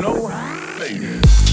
No, lady.